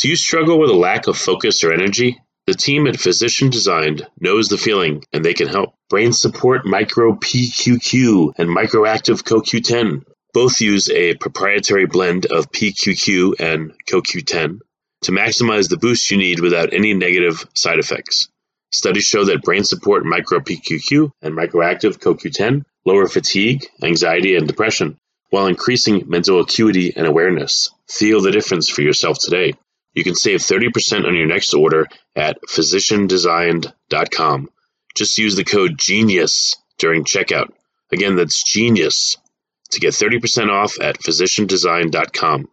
Do you struggle with a lack of focus or energy? The team at Physician Designed knows the feeling, and they can help. Brain Support Micro PQQ and Microactive CoQ10 both use a proprietary blend of PQQ and CoQ10 to maximize the boost you need without any negative side effects. Studies show that Brain Support Micro PQQ and Microactive CoQ10 lower fatigue, anxiety, and depression while increasing mental acuity and awareness. Feel the difference for yourself today. You can save 30% on your next order at physiciandesigned.com. Just use the code GENIUS during checkout. Again, that's GENIUS to get 30% off at physiciandesigned.com.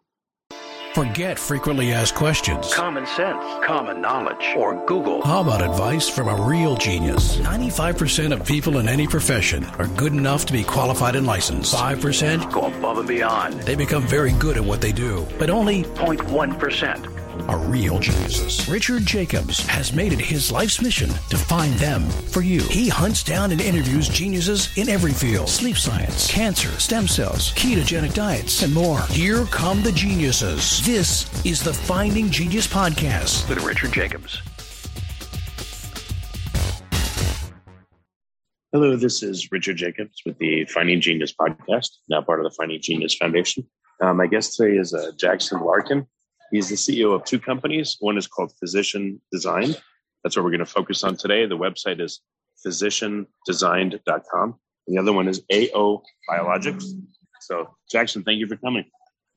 Forget frequently asked questions, common sense, common knowledge, or Google. How about advice from a real genius? 95% of people in any profession are good enough to be qualified and licensed. 5% go above and beyond. They become very good at what they do, but only 0.1%. are real geniuses. Richard Jacobs has made it his life's mission to find them for you. He hunts down and interviews geniuses in every field: sleep science, cancer, stem cells, ketogenic diets, and more. Here come the geniuses. This is the Finding Genius Podcast with Richard Jacobs. Hello, this is Richard Jacobs with the Finding Genius Podcast, now part of the Finding Genius Foundation. My guest today is Jackson Larkin. He's the CEO of two companies. One is called Physician Designed. That's what we're going to focus on today. The website is physiciandesigned.com. The other one is AO Biologics. So, Jackson, thank you for coming.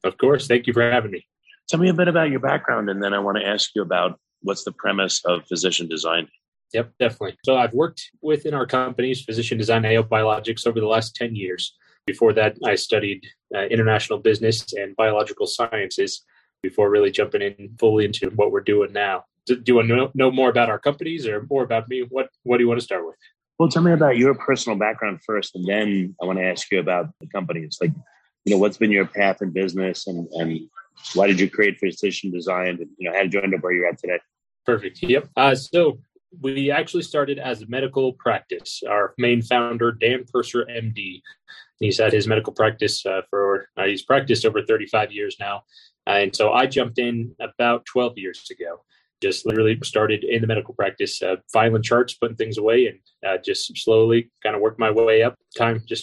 Of course. Thank you for having me. Tell me a bit about your background, and then I want to ask you about what's the premise of Physician Designed. Yep, definitely. So I've worked within our companies, Physician Designed and AO Biologics, over the last 10 years. Before that, I studied international business and biological sciences before really jumping in fully into what we're doing now. Do you want to know more about our companies or more about me? What do you want to start with? Well, tell me about your personal background first, and then I want to ask you about the companies. Like, you know, what's been your path in business, and why did you create Physician Designed, and, you know, how did you end up where you're at today? Perfect. Yep. So we actually started as a medical practice. Our main founder, Dan Purser, MD, he's had his medical practice he's practiced over 35 years now. And so I jumped in about 12 years ago, just literally started in the medical practice, filing charts, putting things away, and just slowly kind of worked my way up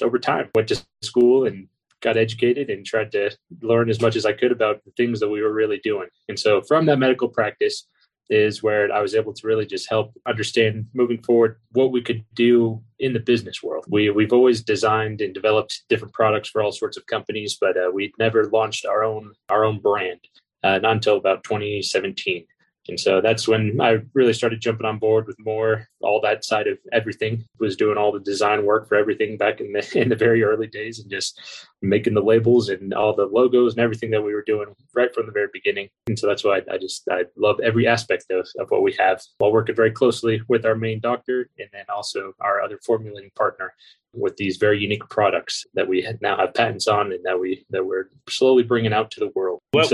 over time. Went to school and got educated and tried to learn as much as I could about the things that we were really doing. And so from that medical practice is where I was able to really just help understand moving forward what we could do in the business world. We've always designed and developed different products for all sorts of companies, but we'd never launched our own brand, not until about 2017. And so that's when I really started jumping on board with more all that side of everything. Was doing all the design work for everything back in the very early days, and just making the labels and all the logos and everything that we were doing right from the very beginning. And so that's why I love every aspect of what we have, while working very closely with our main doctor and then also our other formulating partner with these very unique products that we now have patents on and that we're slowly bringing out to the world. What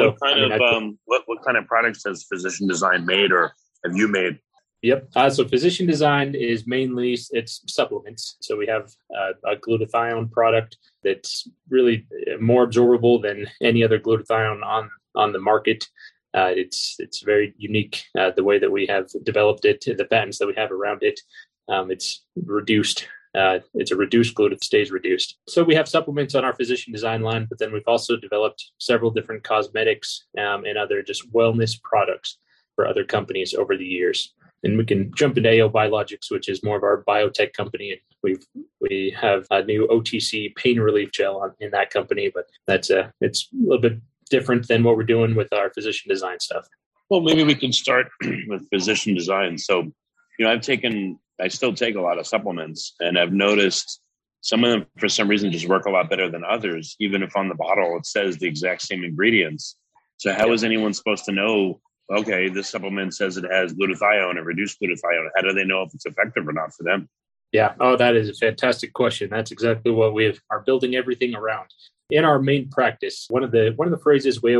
kind of products has Physician Designed made, or have you made? Yep. So Physician Designed is mainly it's supplements. So we have a glutathione product that's really more absorbable than any other glutathione on the market. It's very unique the way that we have developed it, the patents that we have around it. It's reduced. It's a reduced gluten, it stays reduced. So we have supplements on our Physician Designed line, but then we've also developed several different cosmetics and other just wellness products for other companies over the years. And we can jump into AO Biologics, which is more of our biotech company. And we have a new OTC pain relief gel in that company, but it's a little bit different than what we're doing with our Physician Designed stuff. Well, maybe we can start with Physician Designed. So, you know, I still take a lot of supplements, and I've noticed some of them, for some reason, just work a lot better than others, even if on the bottle it says the exact same ingredients. So how is anyone supposed to know, okay, this supplement says it has glutathione or reduced glutathione? How do they know if it's effective or not for them? Yeah. Oh, that is a fantastic question. That's exactly what we are building everything around. In our main practice, one of the phrases we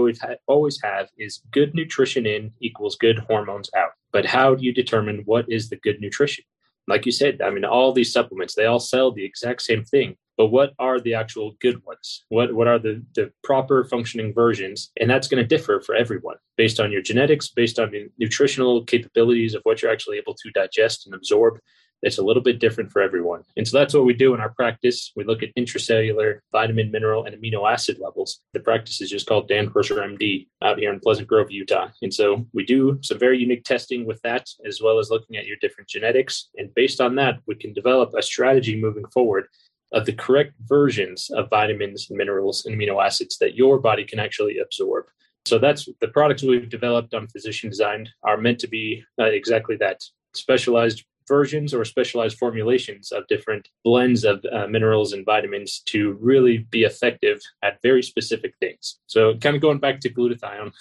always have is good nutrition in equals good hormones out. But how do you determine what is the good nutrition? Like you said, I mean, all these supplements, they all sell the exact same thing. but what are the actual good ones? What are the proper functioning versions? And that's going to differ for everyone based on your genetics, based on the nutritional capabilities of what you're actually able to digest and absorb. It's a little bit different for everyone. And so that's what we do in our practice. We look at intracellular vitamin, mineral, and amino acid levels. The practice is just called Dan Purser, MD, out here in Pleasant Grove, Utah. And so we do some very unique testing with that, as well as looking at your different genetics. And based on that, we can develop a strategy moving forward of the correct versions of vitamins, minerals, and amino acids that your body can actually absorb. So that's the products we've developed on Physician Designed are meant to be exactly that, specialized versions or specialized formulations of different blends of minerals and vitamins to really be effective at very specific things. So kind of going back to glutathione,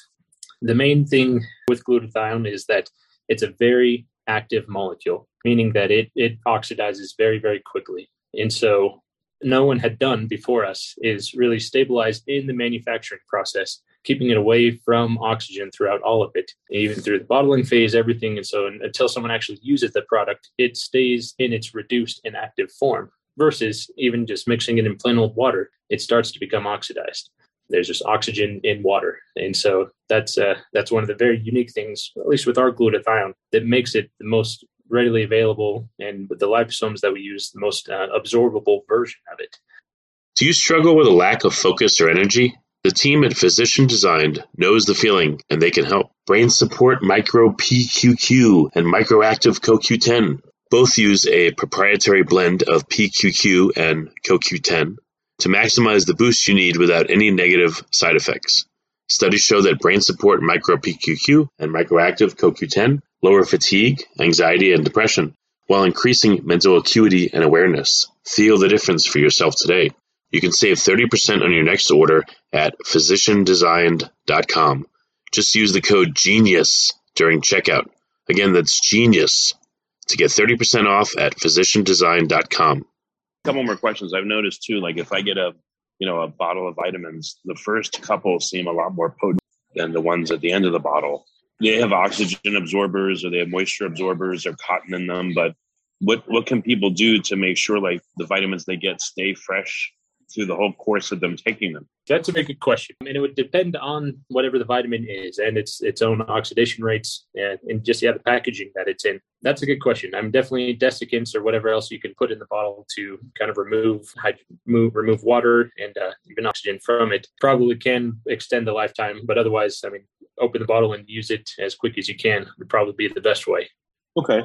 the main thing with glutathione is that it's a very active molecule, meaning that it oxidizes very, very quickly. And so no one had done before us is really stabilized in the manufacturing process, keeping it away from oxygen throughout all of it, even through the bottling phase, everything. And so until someone actually uses the product, it stays in its reduced and active form versus even just mixing it in plain old water. It starts to become oxidized. There's just oxygen in water. And so that's one of the very unique things, at least with our glutathione, that makes it the most readily available and with the liposomes that we use, the most absorbable version of it. Do you struggle with a lack of focus or energy? The team at Physician Designed knows the feeling, and they can help. Brain Support Micro PQQ and Microactive CoQ10 both use a proprietary blend of PQQ and CoQ10 to maximize the boost you need without any negative side effects. Studies show that Brain Support Micro PQQ and Microactive CoQ10 lower fatigue, anxiety, and depression while increasing mental acuity and awareness. Feel the difference for yourself today. You can save 30% on your next order at physiciandesigned.com. Just use the code GENIUS during checkout. Again, that's GENIUS to get 30% off at physiciandesigned.com. A couple more questions. I've noticed too, like if I get a bottle of vitamins, the first couple seem a lot more potent than the ones at the end of the bottle. They have oxygen absorbers or they have moisture absorbers or cotton in them, but what can people do to make sure like the vitamins they get stay fresh through the whole course of them taking them? That's a very good question. I mean, it would depend on whatever the vitamin is and its own oxidation rates and just the packaging that it's in. That's a good question. I'm definitely desiccants or whatever else you can put in the bottle to kind of remove water and even oxygen from it probably can extend the lifetime. But otherwise, I mean, open the bottle and use it as quick as you can would probably be the best way. Okay.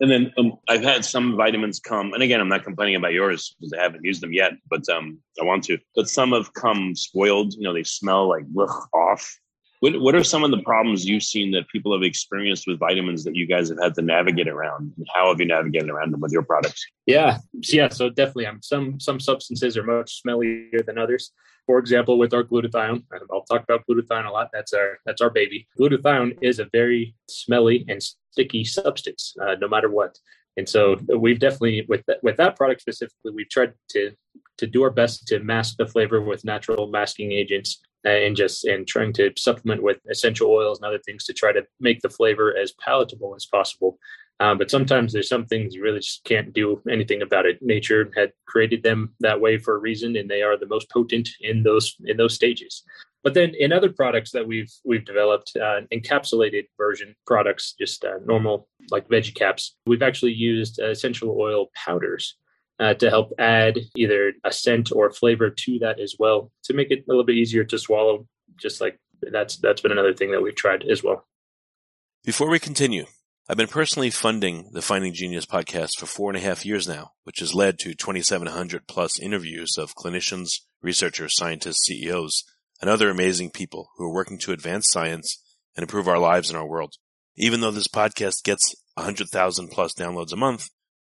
And then I've had some vitamins come, and again, I'm not complaining about yours because I haven't used them yet, but I want to. But some have come spoiled. You know, they smell like off. What are some of the problems you've seen that people have experienced with vitamins that you guys have had to navigate around? And how have you navigated around them with your products? Yeah. So definitely, some substances are much smellier than others. For example, with our glutathione, I'll talk about glutathione a lot. That's our baby. Glutathione is a very smelly and sticky substance, no matter what. And so we've definitely, with that product specifically, we've tried to do our best to mask the flavor with natural masking agents and trying to supplement with essential oils and other things to try to make the flavor as palatable as possible. But sometimes there's some things you really just can't do anything about it. Nature had created them that way for a reason, and they are the most potent in those stages. But then in other products that we've developed, encapsulated version products, just normal like veggie caps, we've actually used essential oil powders to help add either a scent or flavor to that as well to make it a little bit easier to swallow. Just like that's been another thing that we've tried as well. Before we continue, I've been personally funding the Finding Genius podcast for 4.5 years now, which has led to 2,700 plus interviews of clinicians, researchers, scientists, CEOs, and other amazing people who are working to advance science and improve our lives and our world. Even though this podcast gets 100,000 plus downloads a month,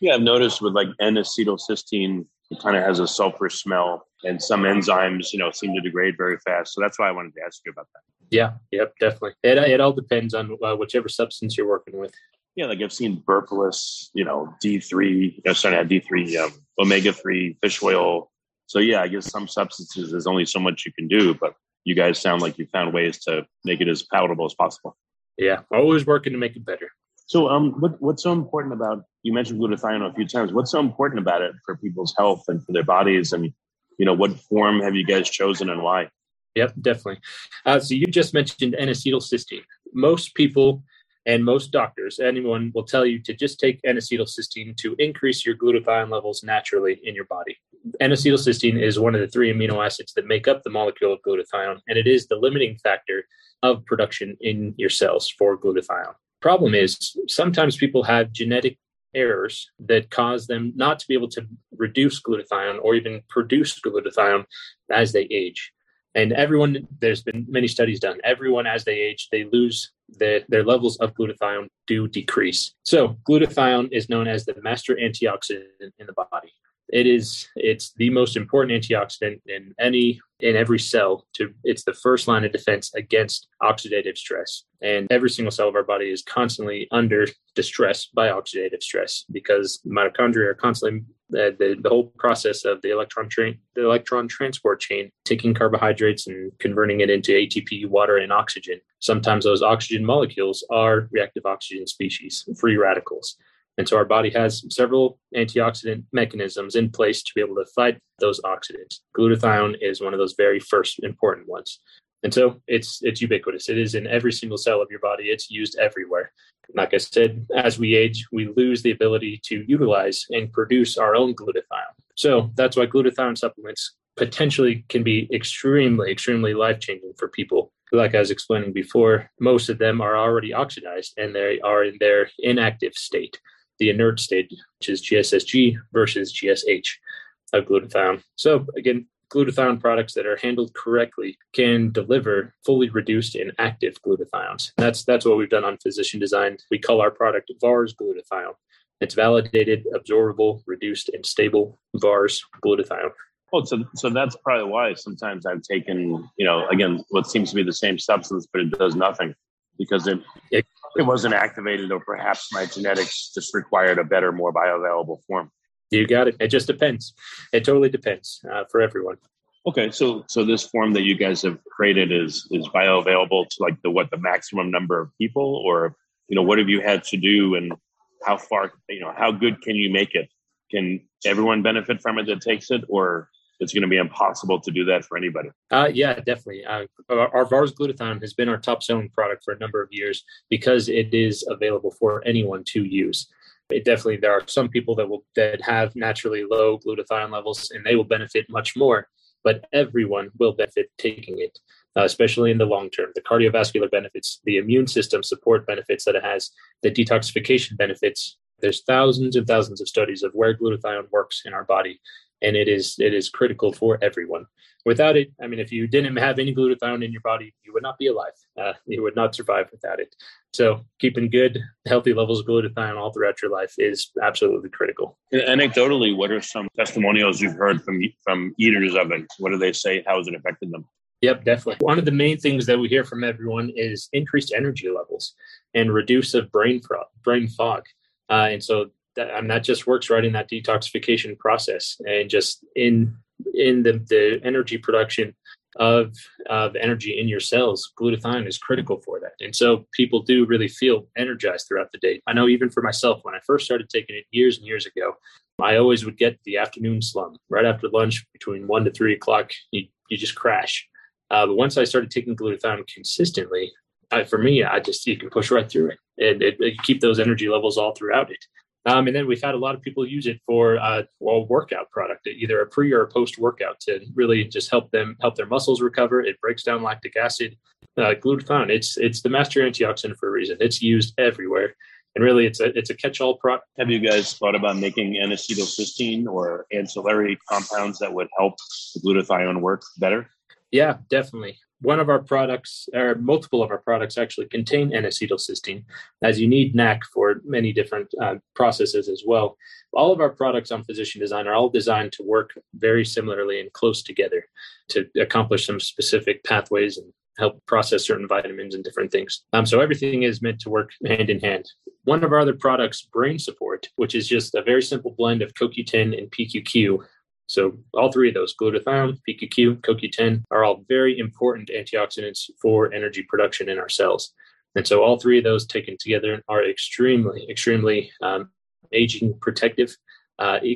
Yeah, I've noticed with like N-acetylcysteine It kind of has a sulfur smell, and some enzymes, you know, seem to degrade very fast. So that's why I wanted to ask you about that. Yeah. Yep. Definitely. It all depends on whichever substance you're working with. Yeah. Like I've seen Burpilus, you know, D3, omega-3 fish oil. So yeah, I guess some substances, there's only so much you can do, but you guys sound like you found ways to make it as palatable as possible. Yeah. Always working to make it better. So what's so important about, you mentioned glutathione a few times, what's so important about it for people's health and for their bodies? And, you know, what form have you guys chosen and why? Yep, definitely. So you just mentioned N-acetylcysteine. Most people and most doctors, anyone will tell you to just take N-acetylcysteine to increase your glutathione levels naturally in your body. N-acetylcysteine is one of the three amino acids that make up the molecule of glutathione, and it is the limiting factor of production in your cells for glutathione. Problem is sometimes people have genetic errors that cause them not to be able to reduce glutathione or even produce glutathione as they age. And everyone, there's been many studies done. Everyone, as they age, they lose their levels of glutathione do decrease. So glutathione is known as the master antioxidant in the body. It's the most important antioxidant in every cell. It's the first line of defense against oxidative stress. And every single cell of our body is constantly under distress by oxidative stress because mitochondria are constantly the whole process of the electron transport chain, taking carbohydrates and converting it into ATP, water, and oxygen. Sometimes those oxygen molecules are reactive oxygen species, free radicals. And so our body has several antioxidant mechanisms in place to be able to fight those oxidants. Glutathione is one of those very first important ones. And so it's ubiquitous. It is in every single cell of your body. It's used everywhere. Like I said, as we age, we lose the ability to utilize and produce our own glutathione. So that's why glutathione supplements potentially can be extremely, extremely life-changing for people. Like I was explaining before, most of them are already oxidized and they are in their inactive state, the inert state, which is GSSG versus GSH of glutathione. So again, glutathione products that are handled correctly can deliver fully reduced and active glutathiones. That's what we've done on Physician Designed. We call our product VARS glutathione. It's validated, absorbable, reduced, and stable VARS glutathione. Oh, so that's probably why sometimes I've taken, you know, again, what seems to be the same substance, but it does nothing because it wasn't activated, or perhaps my genetics just required a better, more bioavailable form. You got it. It just depends. It totally depends for everyone. Okay. So this form that you guys have created is bioavailable to like the maximum number of people, or, you know, what have you had to do and how far, you know, how good can you make it? Can everyone benefit from it that takes it, or it's going to be impossible to do that for anybody? Yeah, definitely. Our VARS glutathione has been our top-selling product for a number of years because it is available for anyone to use. There are some people that have naturally low glutathione levels, and they will benefit much more. But everyone will benefit taking it, especially in the long term. The cardiovascular benefits, the immune system support benefits that it has, the detoxification benefits. There's thousands and thousands of studies of where glutathione works in our body. And it is critical for everyone. Without it, I mean, if you didn't have any glutathione in your body, you would not be alive. You would not survive without it. So keeping good, healthy levels of glutathione all throughout your life is absolutely critical. Anecdotally, what are some testimonials you've heard from eaters of it? What do they say? How has it affected them? Yep, definitely. One of the main things that we hear from everyone is increased energy levels and reduce of brain fog. And that just works right in that detoxification process and just in the energy production of energy in your cells. Glutathione is critical for that. And so people do really feel energized throughout the day. I know even for myself, when I first started taking it years and years ago, I always would get the afternoon slump. Right after lunch, between 1 to 3 o'clock, you just crash. But once I started taking glutathione consistently, you can push right through it and it keep those energy levels all throughout it. And then we've had a lot of people use it for a workout product, either a pre or a post workout, to really just help their muscles recover. It breaks down lactic acid. Glutathione, it's the master antioxidant for a reason. It's used everywhere, and really it's a catch-all product. Have you guys thought about making N-acetylcysteine or ancillary compounds that would help the glutathione work better? Yeah, definitely. one of our products, or multiple of our products, actually contain N-acetylcysteine, as you need NAC for many different processes as well. All of our products on Physician Design are all designed to work very similarly and close together to accomplish some specific pathways and help process certain vitamins and different things. So everything is meant to work hand in hand. One of our other products, Brain Support, which is just a very simple blend of CoQ10 and PQQ. So all three of those, glutathione, PQQ, CoQ10, are all very important antioxidants for energy production in our cells. And so all three of those taken together are extremely, extremely aging protective,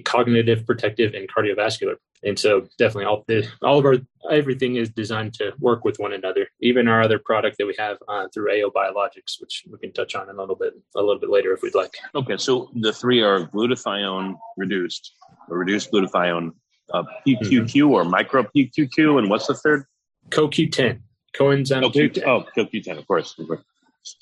cognitive protective, and cardiovascular. And so definitely everything is designed to work with one another. Even our other product that we have through AO Biologics, which we can touch on a little bit later if we'd like. Okay, so the three are glutathione reduced, or reduced glutathione, PQQ or micro PQQ, and what's the third? CoQ10, coenzyme Q10. Oh, CoQ10, of course.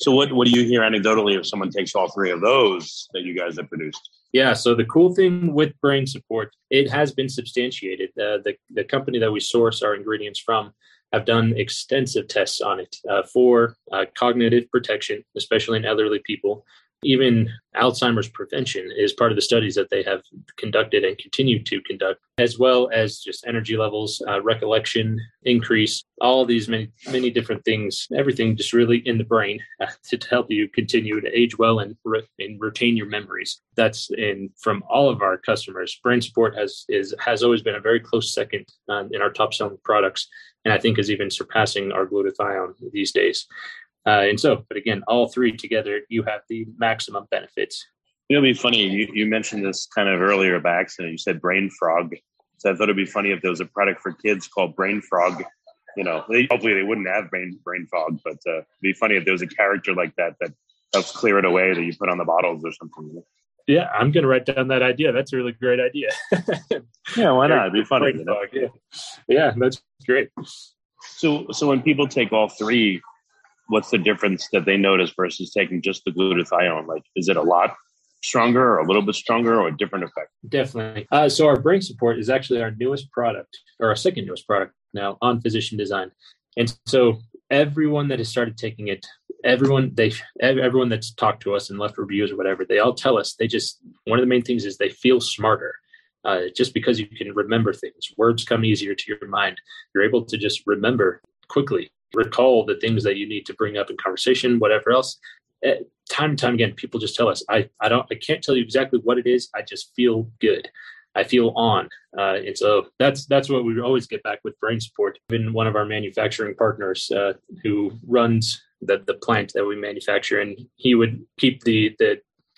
So what do you hear anecdotally if someone takes all three of those that you guys have produced? Yeah, so the cool thing with Brain Support, it has been substantiated. The company that we source our ingredients from have done extensive tests on it for cognitive protection, especially in elderly people. Even Alzheimer's prevention is part of the studies that they have conducted and continue to conduct, as well as just energy levels, recollection, increase, all these many, many different things, everything just really in the brain to help you continue to age well and retain your memories. That's in from all of our customers. Brain Support has always been a very close second in our top selling products, and I think is even surpassing our glutathione these days. But again, all three together, you have the maximum benefits. It'll be funny. You mentioned this kind of earlier by accident. You said brain frog. So I thought it'd be funny if there was a product for kids called brain frog. You know, hopefully they wouldn't have brain fog, but it'd be funny if there was a character like that helps clear it away that you put on the bottles or something. Yeah, I'm going to write down that idea. That's a really great idea. Yeah, why not? It'd be funny. You know? Fog, yeah, that's great. So when people take all three, what's the difference that they notice versus taking just the glutathione? Like, is it a lot stronger or a little bit stronger or a different effect? Definitely. So our Brain Support is actually our newest product, or our second newest product now on Physician Design. And so everyone that has started taking it, everyone that's talked to us and left reviews or whatever, they all tell us one of the main things is they feel smarter. Just because you can remember things, words come easier to your mind. You're able to just remember quickly. Recall the things that you need to bring up in conversation, whatever else. Time and time again, people just tell us, I can't tell you exactly what it is. I just feel good. I feel on. And so that's what we always get back with Brain Support. Even one of our manufacturing partners who runs the plant that we manufacture, and he would keep the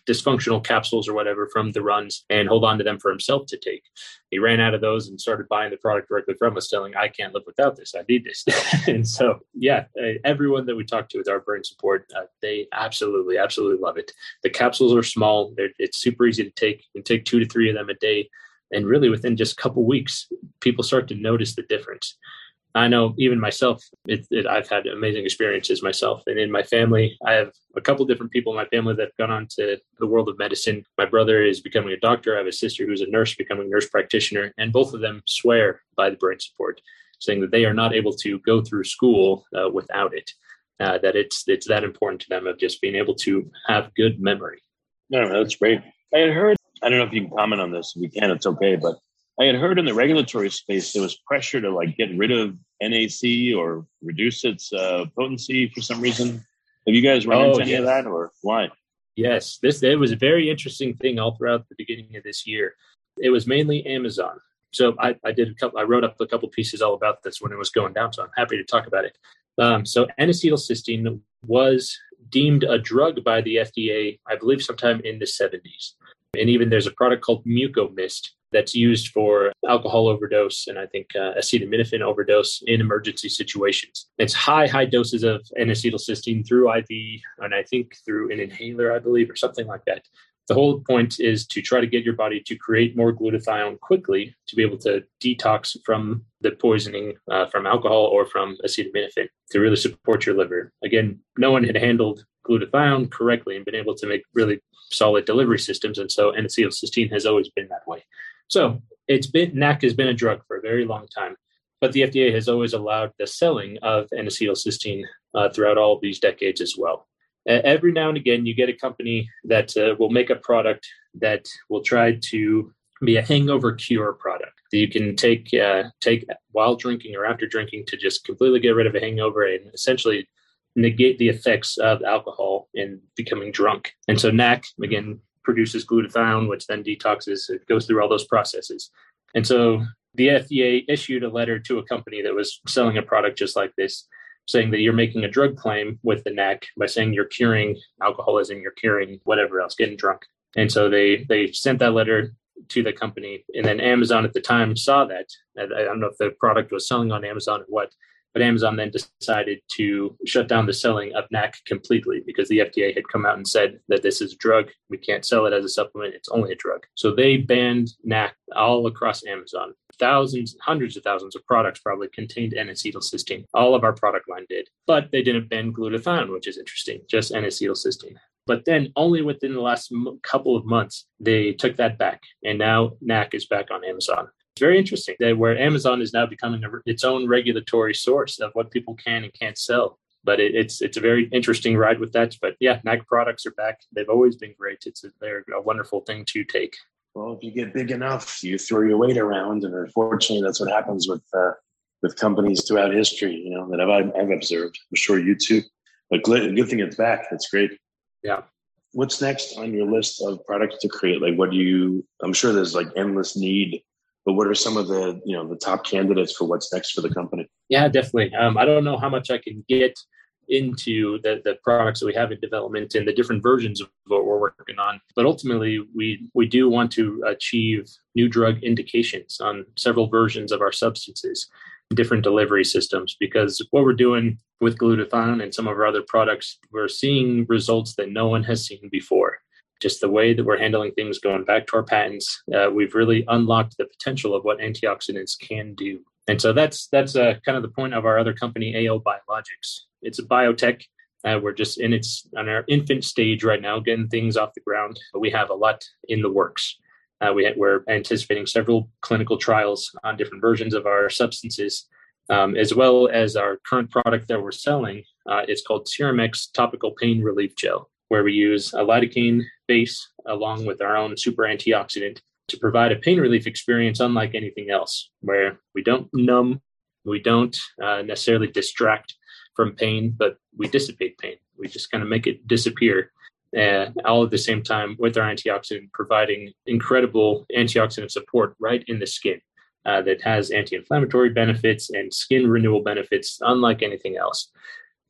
dysfunctional capsules or whatever from the runs and hold on to them for himself to take. He ran out of those and started buying the product directly from us, telling, I can't live without this. I need this. And so, yeah, everyone that we talk to with our Brain Support, they absolutely, absolutely love it. The capsules are small. It's super easy to take. You can take 2 to 3 of them a day. And really within just a couple weeks, people start to notice the difference. I know even myself, I've had amazing experiences myself. And in my family, I have a couple different people in my family that have gone on to the world of medicine. My brother is becoming a doctor. I have a sister who's a nurse, becoming a nurse practitioner. And both of them swear by the Brain Support, saying that they are not able to go through school without it, that it's that important to them of just being able to have good memory. No, that's great. I had heard, I don't know if you can comment on this. If you can, it's okay. But I had heard in the regulatory space, there was pressure to like get rid of NAC or reduce its potency for some reason. Have you guys run into any of that, or why? Yes, it was a very interesting thing all throughout the beginning of this year. It was mainly Amazon. So I wrote up a couple pieces all about this when it was going down. So I'm happy to talk about it. So N-acetylcysteine was deemed a drug by the FDA, I believe sometime in the 70s. And even there's a product called MucoMist that's used for alcohol overdose and I think acetaminophen overdose in emergency situations. It's high doses of N-acetylcysteine through IV and I think through an inhaler, I believe, or something like that. The whole point is to try to get your body to create more glutathione quickly to be able to detox from the poisoning from alcohol or from acetaminophen to really support your liver. Again, no one had handled glutathione correctly and been able to make really solid delivery systems. And so N-acetylcysteine has always been that way. So NAC has been a drug for a very long time. But the FDA has always allowed the selling of N-acetylcysteine throughout all of these decades as well. Every now and again, you get a company that will make a product that will try to be a hangover cure product that you can take while drinking or after drinking to just completely get rid of a hangover and essentially negate the effects of alcohol and becoming drunk. And so NAC, again, produces glutathione, which then detoxes. It goes through all those processes. And so the FDA issued a letter to a company that was selling a product just like this, saying that you're making a drug claim with the NAC by saying you're curing alcoholism, you're curing whatever else, getting drunk. And so they sent that letter to the company. And then Amazon at the time saw that. I don't know if the product was selling on Amazon or what, but Amazon then decided to shut down the selling of NAC completely because the FDA had come out and said that this is a drug. We can't sell it as a supplement. It's only a drug. So they banned NAC all across Amazon. Thousands, hundreds of thousands of products probably contained N-acetylcysteine. All of our product line did. But they didn't ban glutathione, which is interesting, just N-acetylcysteine. But then only within the last couple of months, they took that back. And now NAC is back on Amazon. It's very interesting that where Amazon is now becoming its own regulatory source of what people can and can't sell. But it's a very interesting ride with that. But yeah, NAC products are back. They've always been great. They're a wonderful thing to take. Well, if you get big enough, you throw your weight around. And unfortunately, that's what happens with companies throughout history, you know, that I've observed. I'm sure you too. But good thing it's back. That's great. Yeah. What's next on your list of products to create? Like, I'm sure there's like endless need, but what are some of the, you know, the top candidates for what's next for the company? Yeah, definitely. I don't know how much I can get into the products that we have in development and the different versions of what we're working on. But ultimately, we do want to achieve new drug indications on several versions of our substances, different delivery systems, because what we're doing with glutathione and some of our other products, we're seeing results that no one has seen before. Just the way that we're handling things, going back to our patents, we've really unlocked the potential of what antioxidants can do. And so that's kind of the point of our other company, AO Biologics. It's a biotech. We're just on our infant stage right now, getting things off the ground. But we have a lot in the works. We're anticipating several clinical trials on different versions of our substances, as well as our current product that we're selling. It's called Cerimix Topical Pain Relief Gel, where we use a lidocaine base along with our own super antioxidant to provide a pain relief experience unlike anything else, where we don't numb, we don't necessarily distract from pain, but we dissipate pain. We just kind of make it disappear. All at the same time with our antioxidant, providing incredible antioxidant support right in the skin that has anti-inflammatory benefits and skin renewal benefits unlike anything else.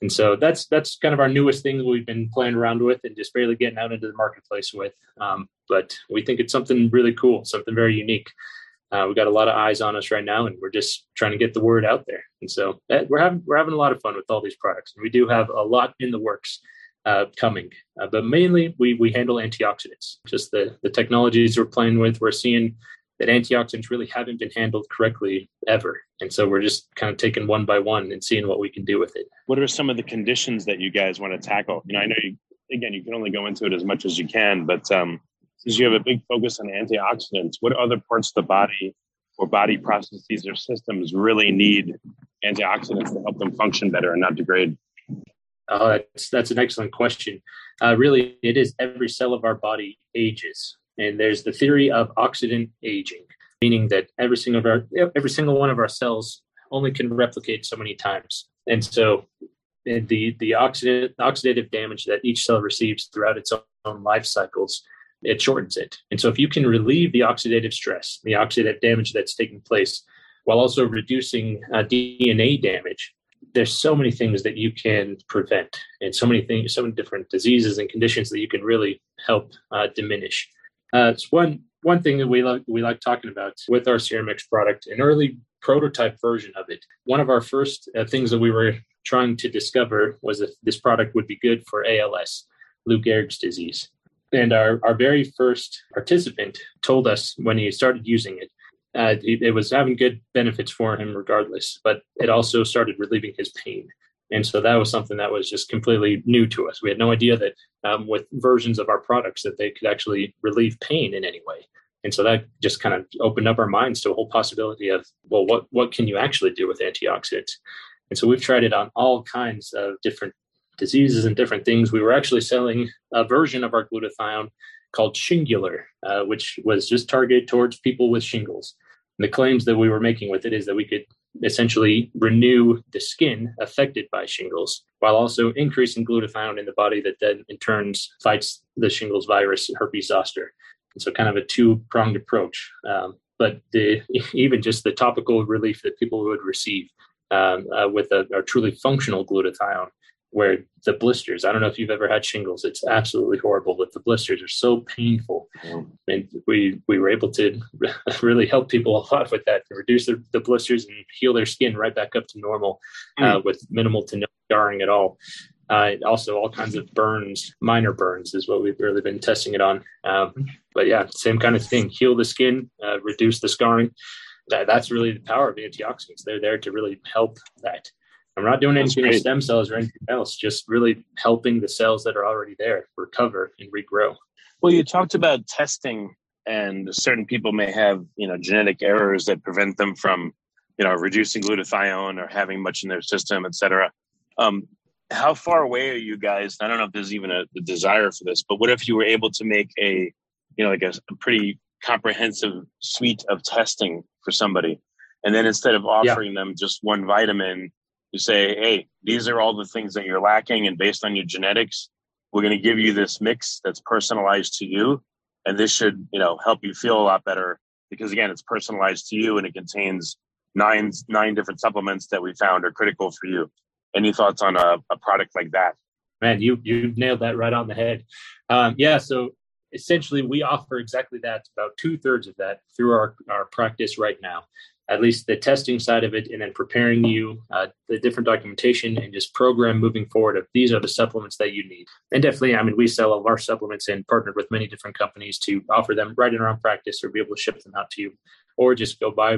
And so that's kind of our newest thing that we've been playing around with and just barely getting out into the marketplace with. But we think it's something really cool, something very unique. We've got a lot of eyes on us right now, and we're just trying to get the word out there. And so we're having a lot of fun with all these products. And we do have a lot in the works coming. But mainly, we handle antioxidants. Just the technologies we're playing with, we're seeing that antioxidants really haven't been handled correctly ever. And so we're just kind of taking one by one and seeing what we can do with it. What are some of the conditions that you guys want to tackle? You know, I know, you can only go into it as much as you can, but since you have a big focus on antioxidants, what other parts of the body or body processes or systems really need antioxidants to help them function better and not degrade? Oh, that's an excellent question. Really, it is every cell of our body ages. And there's the theory of oxidant aging, meaning that every single one of our cells only can replicate so many times. And so the oxidative damage that each cell receives throughout its own life cycles, it shortens it. And so if you can relieve the oxidative stress, the oxidative damage that's taking place, while also reducing DNA damage, there's so many things that you can prevent and so many different diseases and conditions that you can really help diminish. It's one thing that we like talking about with our Cerimix product, an early prototype version of it. One of our first things that we were trying to discover was if this product would be good for ALS, Lou Gehrig's disease. And our very first participant told us when he started using it, it was having good benefits for him regardless, but it also started relieving his pain. And so that was something that was just completely new to us. We had no idea that with versions of our products that they could actually relieve pain in any way. And so that just kind of opened up our minds to a whole possibility of, well, what can you actually do with antioxidants? And so we've tried it on all kinds of different diseases and different things. We were actually selling a version of our glutathione called Shingular, which was just targeted towards people with shingles. And the claims that we were making with it is that we could essentially renew the skin affected by shingles while also increasing glutathione in the body that then in turn fights the shingles virus, herpes zoster. And so kind of a two-pronged approach. But even just the topical relief that people would receive with a truly functional glutathione, where the blisters, I don't know if you've ever had shingles, it's absolutely horrible, but the blisters are so painful. And we were able to really help people a lot with that, to reduce the blisters and heal their skin right back up to normal with minimal to no scarring at all. Also all kinds of burns, minor burns is what we've really been testing it on. But yeah, same kind of thing, heal the skin, reduce the scarring. That's really the power of antioxidants. They're there to really help that. I'm not doing anything with stem cells or anything else, just really helping the cells that are already there recover and regrow. Well, you talked about testing, and certain people may have, genetic errors that prevent them from, reducing glutathione or having much in their system, et cetera. How far away are you guys? I don't know if there's even a desire for this, but what if you were able to make a pretty comprehensive suite of testing for somebody? And then instead of offering them just one vitamin, you say, hey, these are all the things that you're lacking. And based on your genetics, we're going to give you this mix that's personalized to you. And this should, help you feel a lot better because, again, it's personalized to you and it contains nine different supplements that we found are critical for you. Any thoughts on a product like that? Man, you nailed that right on the head. So essentially we offer exactly that, about 2/3 of that through our practice right now. At least the testing side of it, and then preparing you the different documentation and just program moving forward of these are the supplements that you need. And definitely, we sell all of our supplements and partnered with many different companies to offer them right in our own practice or be able to ship them out to you, or just go buy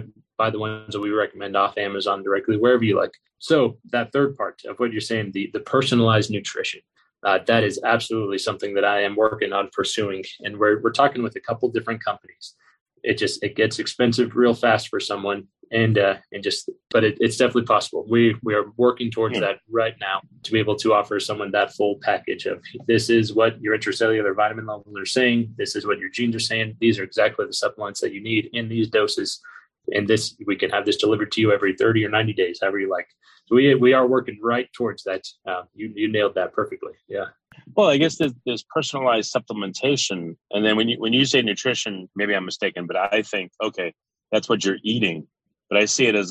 the ones that we recommend off Amazon directly, wherever you like. So that third part of what you're saying, the personalized nutrition, that is absolutely something that I am working on pursuing. And we're talking with a couple different companies. It gets expensive real fast for someone, but it's definitely possible. We are working towards that right now to be able to offer someone that full package of this is what your intracellular vitamin levels are saying. This is what your genes are saying. These are exactly the supplements that you need in these doses. And this, we can have this delivered to you every 30 or 90 days, however you like. So we are working right towards that. You nailed that perfectly. Yeah. Well, I guess there's personalized supplementation. And then when you say nutrition, maybe I'm mistaken, but I think, okay, that's what you're eating. But I see it as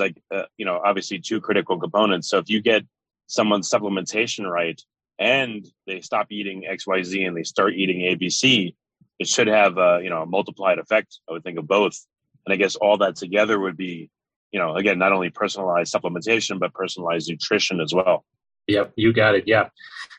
obviously two critical components. So if you get someone's supplementation right and they stop eating XYZ and they start eating ABC, it should have a multiplied effect, I would think, of both. And I guess all that together would be, again, not only personalized supplementation, but personalized nutrition as well. Yep, you got it. Yeah.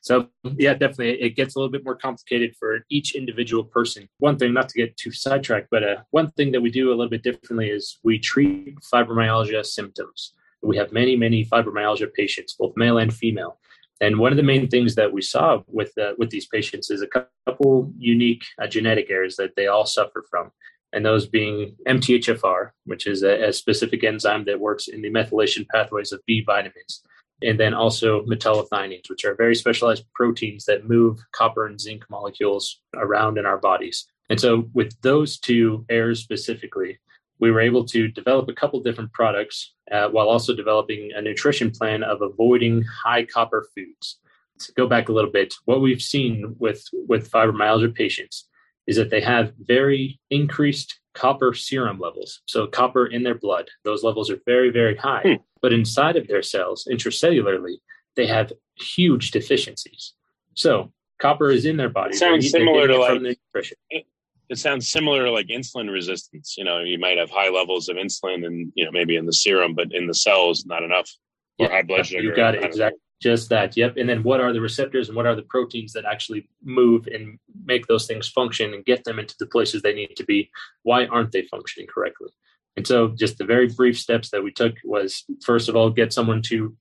So yeah, definitely. It gets a little bit more complicated for each individual person. One thing, not to get too sidetracked, but one thing that we do a little bit differently is we treat fibromyalgia symptoms. We have many, many fibromyalgia patients, both male and female. And one of the main things that we saw with these patients is a couple unique genetic errors that they all suffer from. And those being MTHFR, which is a specific enzyme that works in the methylation pathways of B vitamins. And then also metallothioneins, which are very specialized proteins that move copper and zinc molecules around in our bodies. And so with those two errors specifically, we were able to develop a couple different products while also developing a nutrition plan of avoiding high copper foods. To go back a little bit, what we've seen with fibromyalgia patients is that they have very increased copper serum levels. So copper in their blood, those levels are very, very high. But inside of their cells, intracellularly, they have huge deficiencies. So copper is in their body. It sounds similar to like insulin resistance. You might have high levels of insulin and, maybe in the serum, but in the cells, not enough. Or high blood sugar. You got it. Exactly. Just that. Yep. And then what are the receptors and what are the proteins that actually move and make those things function and get them into the places they need to be? Why aren't they functioning correctly? And so just the very brief steps that we took was, first of all, get someone to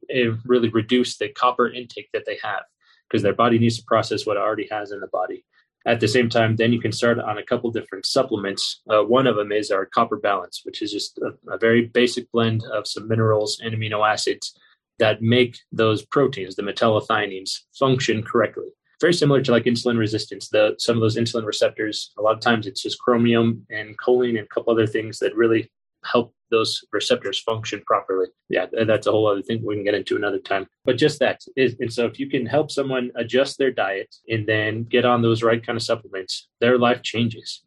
really reduce the copper intake that they have, because their body needs to process what it already has in the body. At the same time, then you can start on a couple different supplements. One of them is our Copper Balance, which is just a very basic blend of some minerals and amino acids that make those proteins, the metallothioneins, function correctly. Very similar to like insulin resistance. Some of those insulin receptors, a lot of times it's just chromium and choline and a couple other things that really help those receptors function properly. Yeah, that's a whole other thing we can get into another time. But just that. And so if you can help someone adjust their diet and then get on those right kind of supplements, their life changes.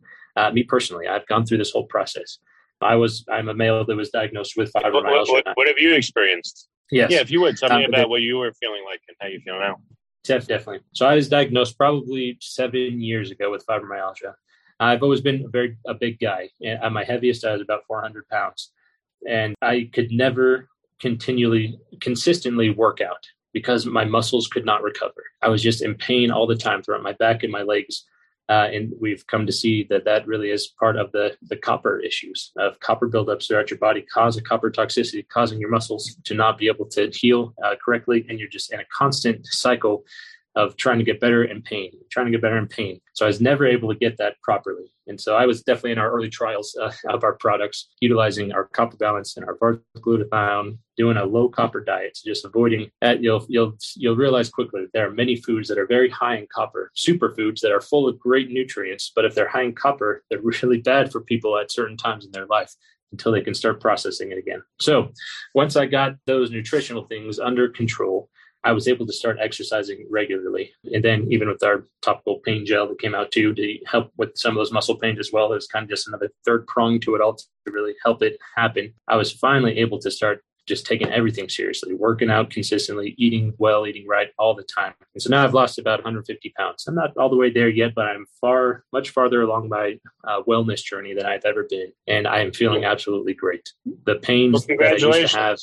Me personally, I've gone through this whole process. I'm a male that was diagnosed with fibromyalgia. What have you experienced? Yes. Yeah, if you would, tell me about what you were feeling like and how you feel now. Definitely. So I was diagnosed probably 7 years ago with fibromyalgia. I've always been a big guy. At my heaviest, I was about 400 pounds. And I could never consistently work out because my muscles could not recover. I was just in pain all the time throughout my back and my legs. And we've come to see that really is part of the copper issues of copper buildups throughout your body, cause a copper toxicity, causing your muscles to not be able to heal correctly. And you're just in a constant cycle of trying to get better in pain, So I was never able to get that properly. And so I was definitely in our early trials of our products, utilizing our Copper Balance and our VARS glutathione, doing a low copper diet, so just avoiding that. You'll realize quickly that there are many foods that are very high in copper, superfoods that are full of great nutrients, but if they're high in copper, they're really bad for people at certain times in their life until they can start processing it again. So once I got those nutritional things under control, I was able to start exercising regularly. And then even with our topical pain gel that came out too, to help with some of those muscle pains as well, there's kind of just another third prong to it all to really help it happen. I was finally able to start just taking everything seriously, working out consistently, eating well, eating right all the time. And so now I've lost about 150 pounds. I'm not all the way there yet, but I'm much farther along my wellness journey than I've ever been. And I am feeling absolutely great. The pains that I used to have.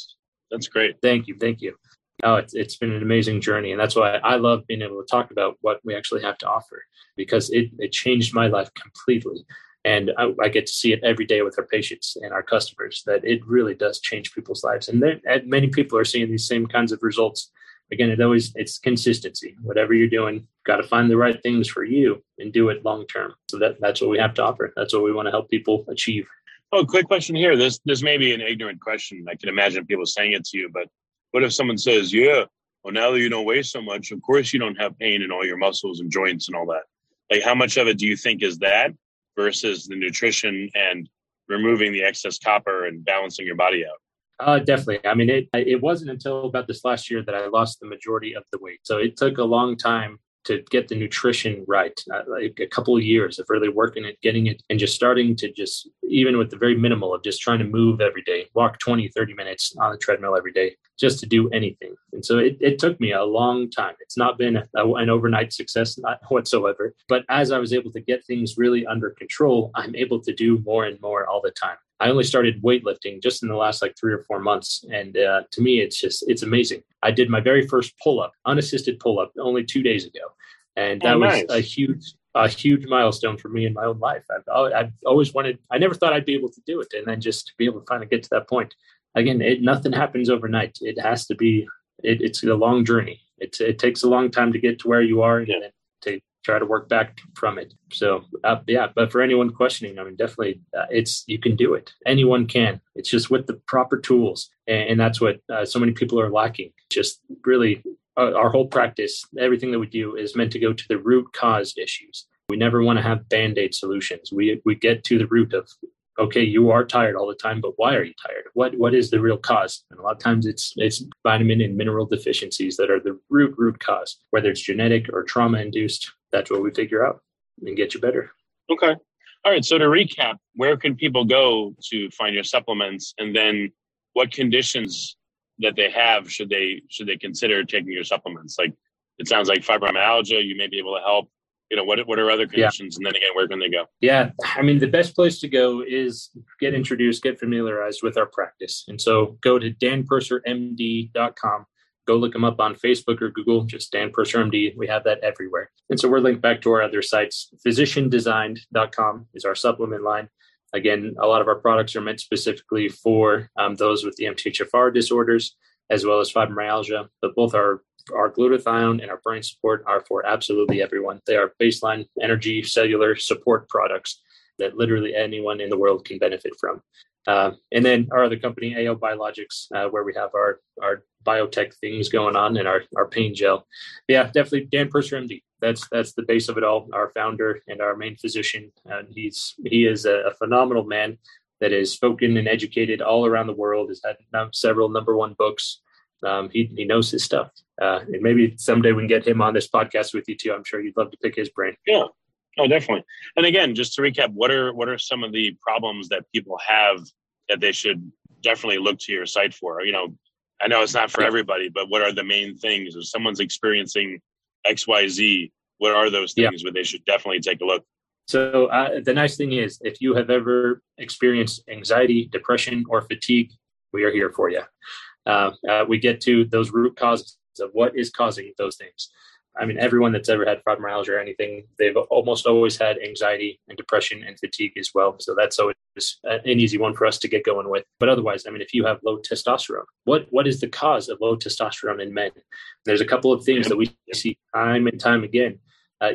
That's great. Thank you. Oh, it's been an amazing journey. And that's why I love being able to talk about what we actually have to offer, because it changed my life completely. And I get to see it every day with our patients and our customers, that it really does change people's lives. And many people are seeing these same kinds of results. Again, it's consistency. Whatever you're doing, got to find the right things for you and do it long term. So that's what we have to offer. That's what we want to help people achieve. Oh, quick question here. This may be an ignorant question. I can imagine people saying it to you, but what if someone says, yeah, well, now that you don't weigh so much, of course you don't have pain in all your muscles and joints and all that. Like, how much of it do you think is that versus the nutrition and removing the excess copper and balancing your body out? Definitely. I mean, it wasn't until about this last year that I lost the majority of the weight. So it took a long time to get the nutrition right, like a couple of years of really working it, getting it, and just starting to just, even with the very minimal of just trying to move every day, walk 20, 30 minutes on the treadmill every day, just to do anything. And so it took me a long time. It's not been an overnight success, not whatsoever. But as I was able to get things really under control, I'm able to do more and more all the time. I only started weightlifting just in the last 3 or 4 months. And to me, it's amazing. I did my very first pull-up, unassisted pull-up, only 2 days ago. And that was a huge milestone for me in my own life. I've always wanted, I never thought I'd be able to do it. And then just to be able to finally get to that point. Again, nothing happens overnight. It has to be, it's a long journey. It takes a long time to get to where you are and then to try to work back from it. So but for anyone questioning, I mean, definitely you can do it. Anyone can. It's just with the proper tools. And that's what so many people are lacking. Just really our whole practice, everything that we do is meant to go to the root cause issues. We never want to have Band-Aid solutions. We get to the root of, okay, you are tired all the time, but why are you tired? What is the real cause? And a lot of times it's vitamin and mineral deficiencies that are the root cause, whether it's genetic or trauma-induced. That's what we figure out and get you better. Okay. All right. So to recap, where can people go to find your supplements? And then what conditions that they have should they consider taking your supplements? Like, it sounds like fibromyalgia, you may be able to help. You know, what are other conditions? And then again, where can they go? Yeah. I mean, the best place to go is get introduced, get familiarized with our practice. And so go to danpursermd.com. Go look them up on Facebook or Google, just Dan Purser MD. We have that everywhere. And so we're linked back to our other sites. PhysicianDesigned.com is our supplement line. Again, a lot of our products are meant specifically for those with the MTHFR disorders, as well as fibromyalgia, but both our our glutathione, and our brain support are for absolutely everyone. They are baseline energy, cellular support products that literally anyone in the world can benefit from. And then our other company, AO Biologics, where we have our biotech things going on and our pain gel. Yeah, definitely Dan Purser, MD. That's the base of it all. Our founder and our main physician. He is a phenomenal man that is spoken and educated all around the world, has had several number one books. He knows his stuff. And maybe someday we can get him on this podcast with you too. I'm sure you'd love to pick his brain. Yeah. Oh, definitely. And again, just to recap, what are some of the problems that people have that they should definitely look to your site for? You know, I know it's not for everybody, but what are the main things? If someone's experiencing XYZ, what are those things where they should definitely take a look? So the nice thing is, if you have ever experienced anxiety, depression, or fatigue, we are here for you. We get to those root causes of what is causing those things. I mean, everyone that's ever had fibromyalgia or anything, they've almost always had anxiety and depression and fatigue as well. So that's always an easy one for us to get going with. But otherwise, I mean, if you have low testosterone, what is the cause of low testosterone in men? There's a couple of things that we see time and time again,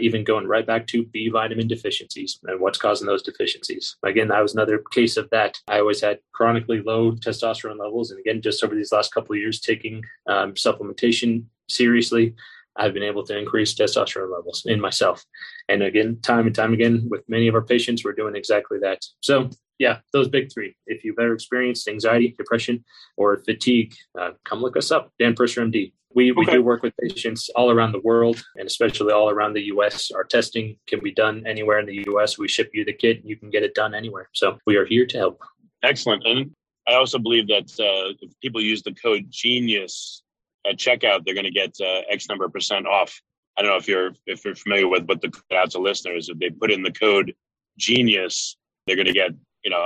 even going right back to B vitamin deficiencies and what's causing those deficiencies. Again, that was another case of that. I always had chronically low testosterone levels. And again, just over these last couple of years, taking supplementation seriously, I've been able to increase testosterone levels in myself. And again, time and time again, with many of our patients, we're doing exactly that. So yeah, those big three. If you've ever experienced anxiety, depression, or fatigue, come look us up, Dan Purser, MD. We do work with patients all around the world, and especially all around the U.S. Our testing can be done anywhere in the U.S. We ship you the kit, and you can get it done anywhere. So we are here to help. Excellent. And I also believe that if people use the code GENIUS, at checkout, they're going to get X number of % off. I don't know if you're familiar with, but the out to listeners, if they put in the code GENIUS, they're going to get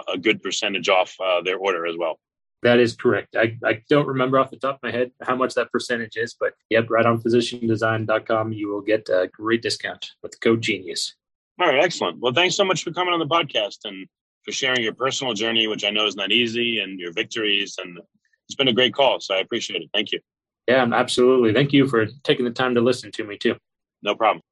a good percentage off their order as well. That is correct. I don't remember off the top of my head how much that percentage is, but yep, right on physiciandesign.com, you will get a great discount with the code GENIUS. All right, excellent. Well, thanks so much for coming on the podcast and for sharing your personal journey, which I know is not easy, and your victories. And it's been a great call, so I appreciate it. Thank you. Yeah, absolutely. Thank you for taking the time to listen to me too. No problem.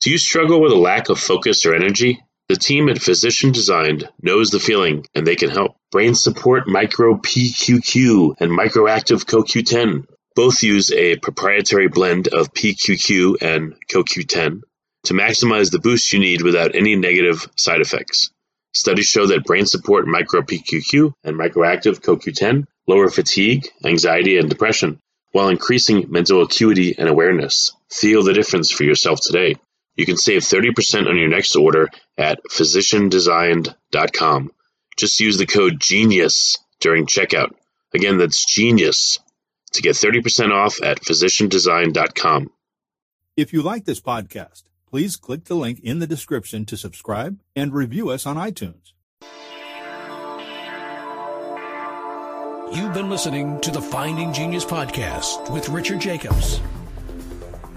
Do you struggle with a lack of focus or energy? The team at Physician Designed knows the feeling, and they can help. Brain Support Micro PQQ and Microactive CoQ10 both use a proprietary blend of PQQ and CoQ10 to maximize the boost you need without any negative side effects. Studies show that Brain Support Micro PQQ and Microactive CoQ10 lower fatigue, anxiety, and depression, while increasing mental acuity and awareness. Feel the difference for yourself today. You can save 30% on your next order at physiciandesigned.com. Just use the code GENIUS during checkout. Again, that's GENIUS to get 30% off at physiciandesigned.com. If you like this podcast, please click the link in the description to subscribe and review us on iTunes. You've been listening to the Finding Genius Podcast with Richard Jacobs.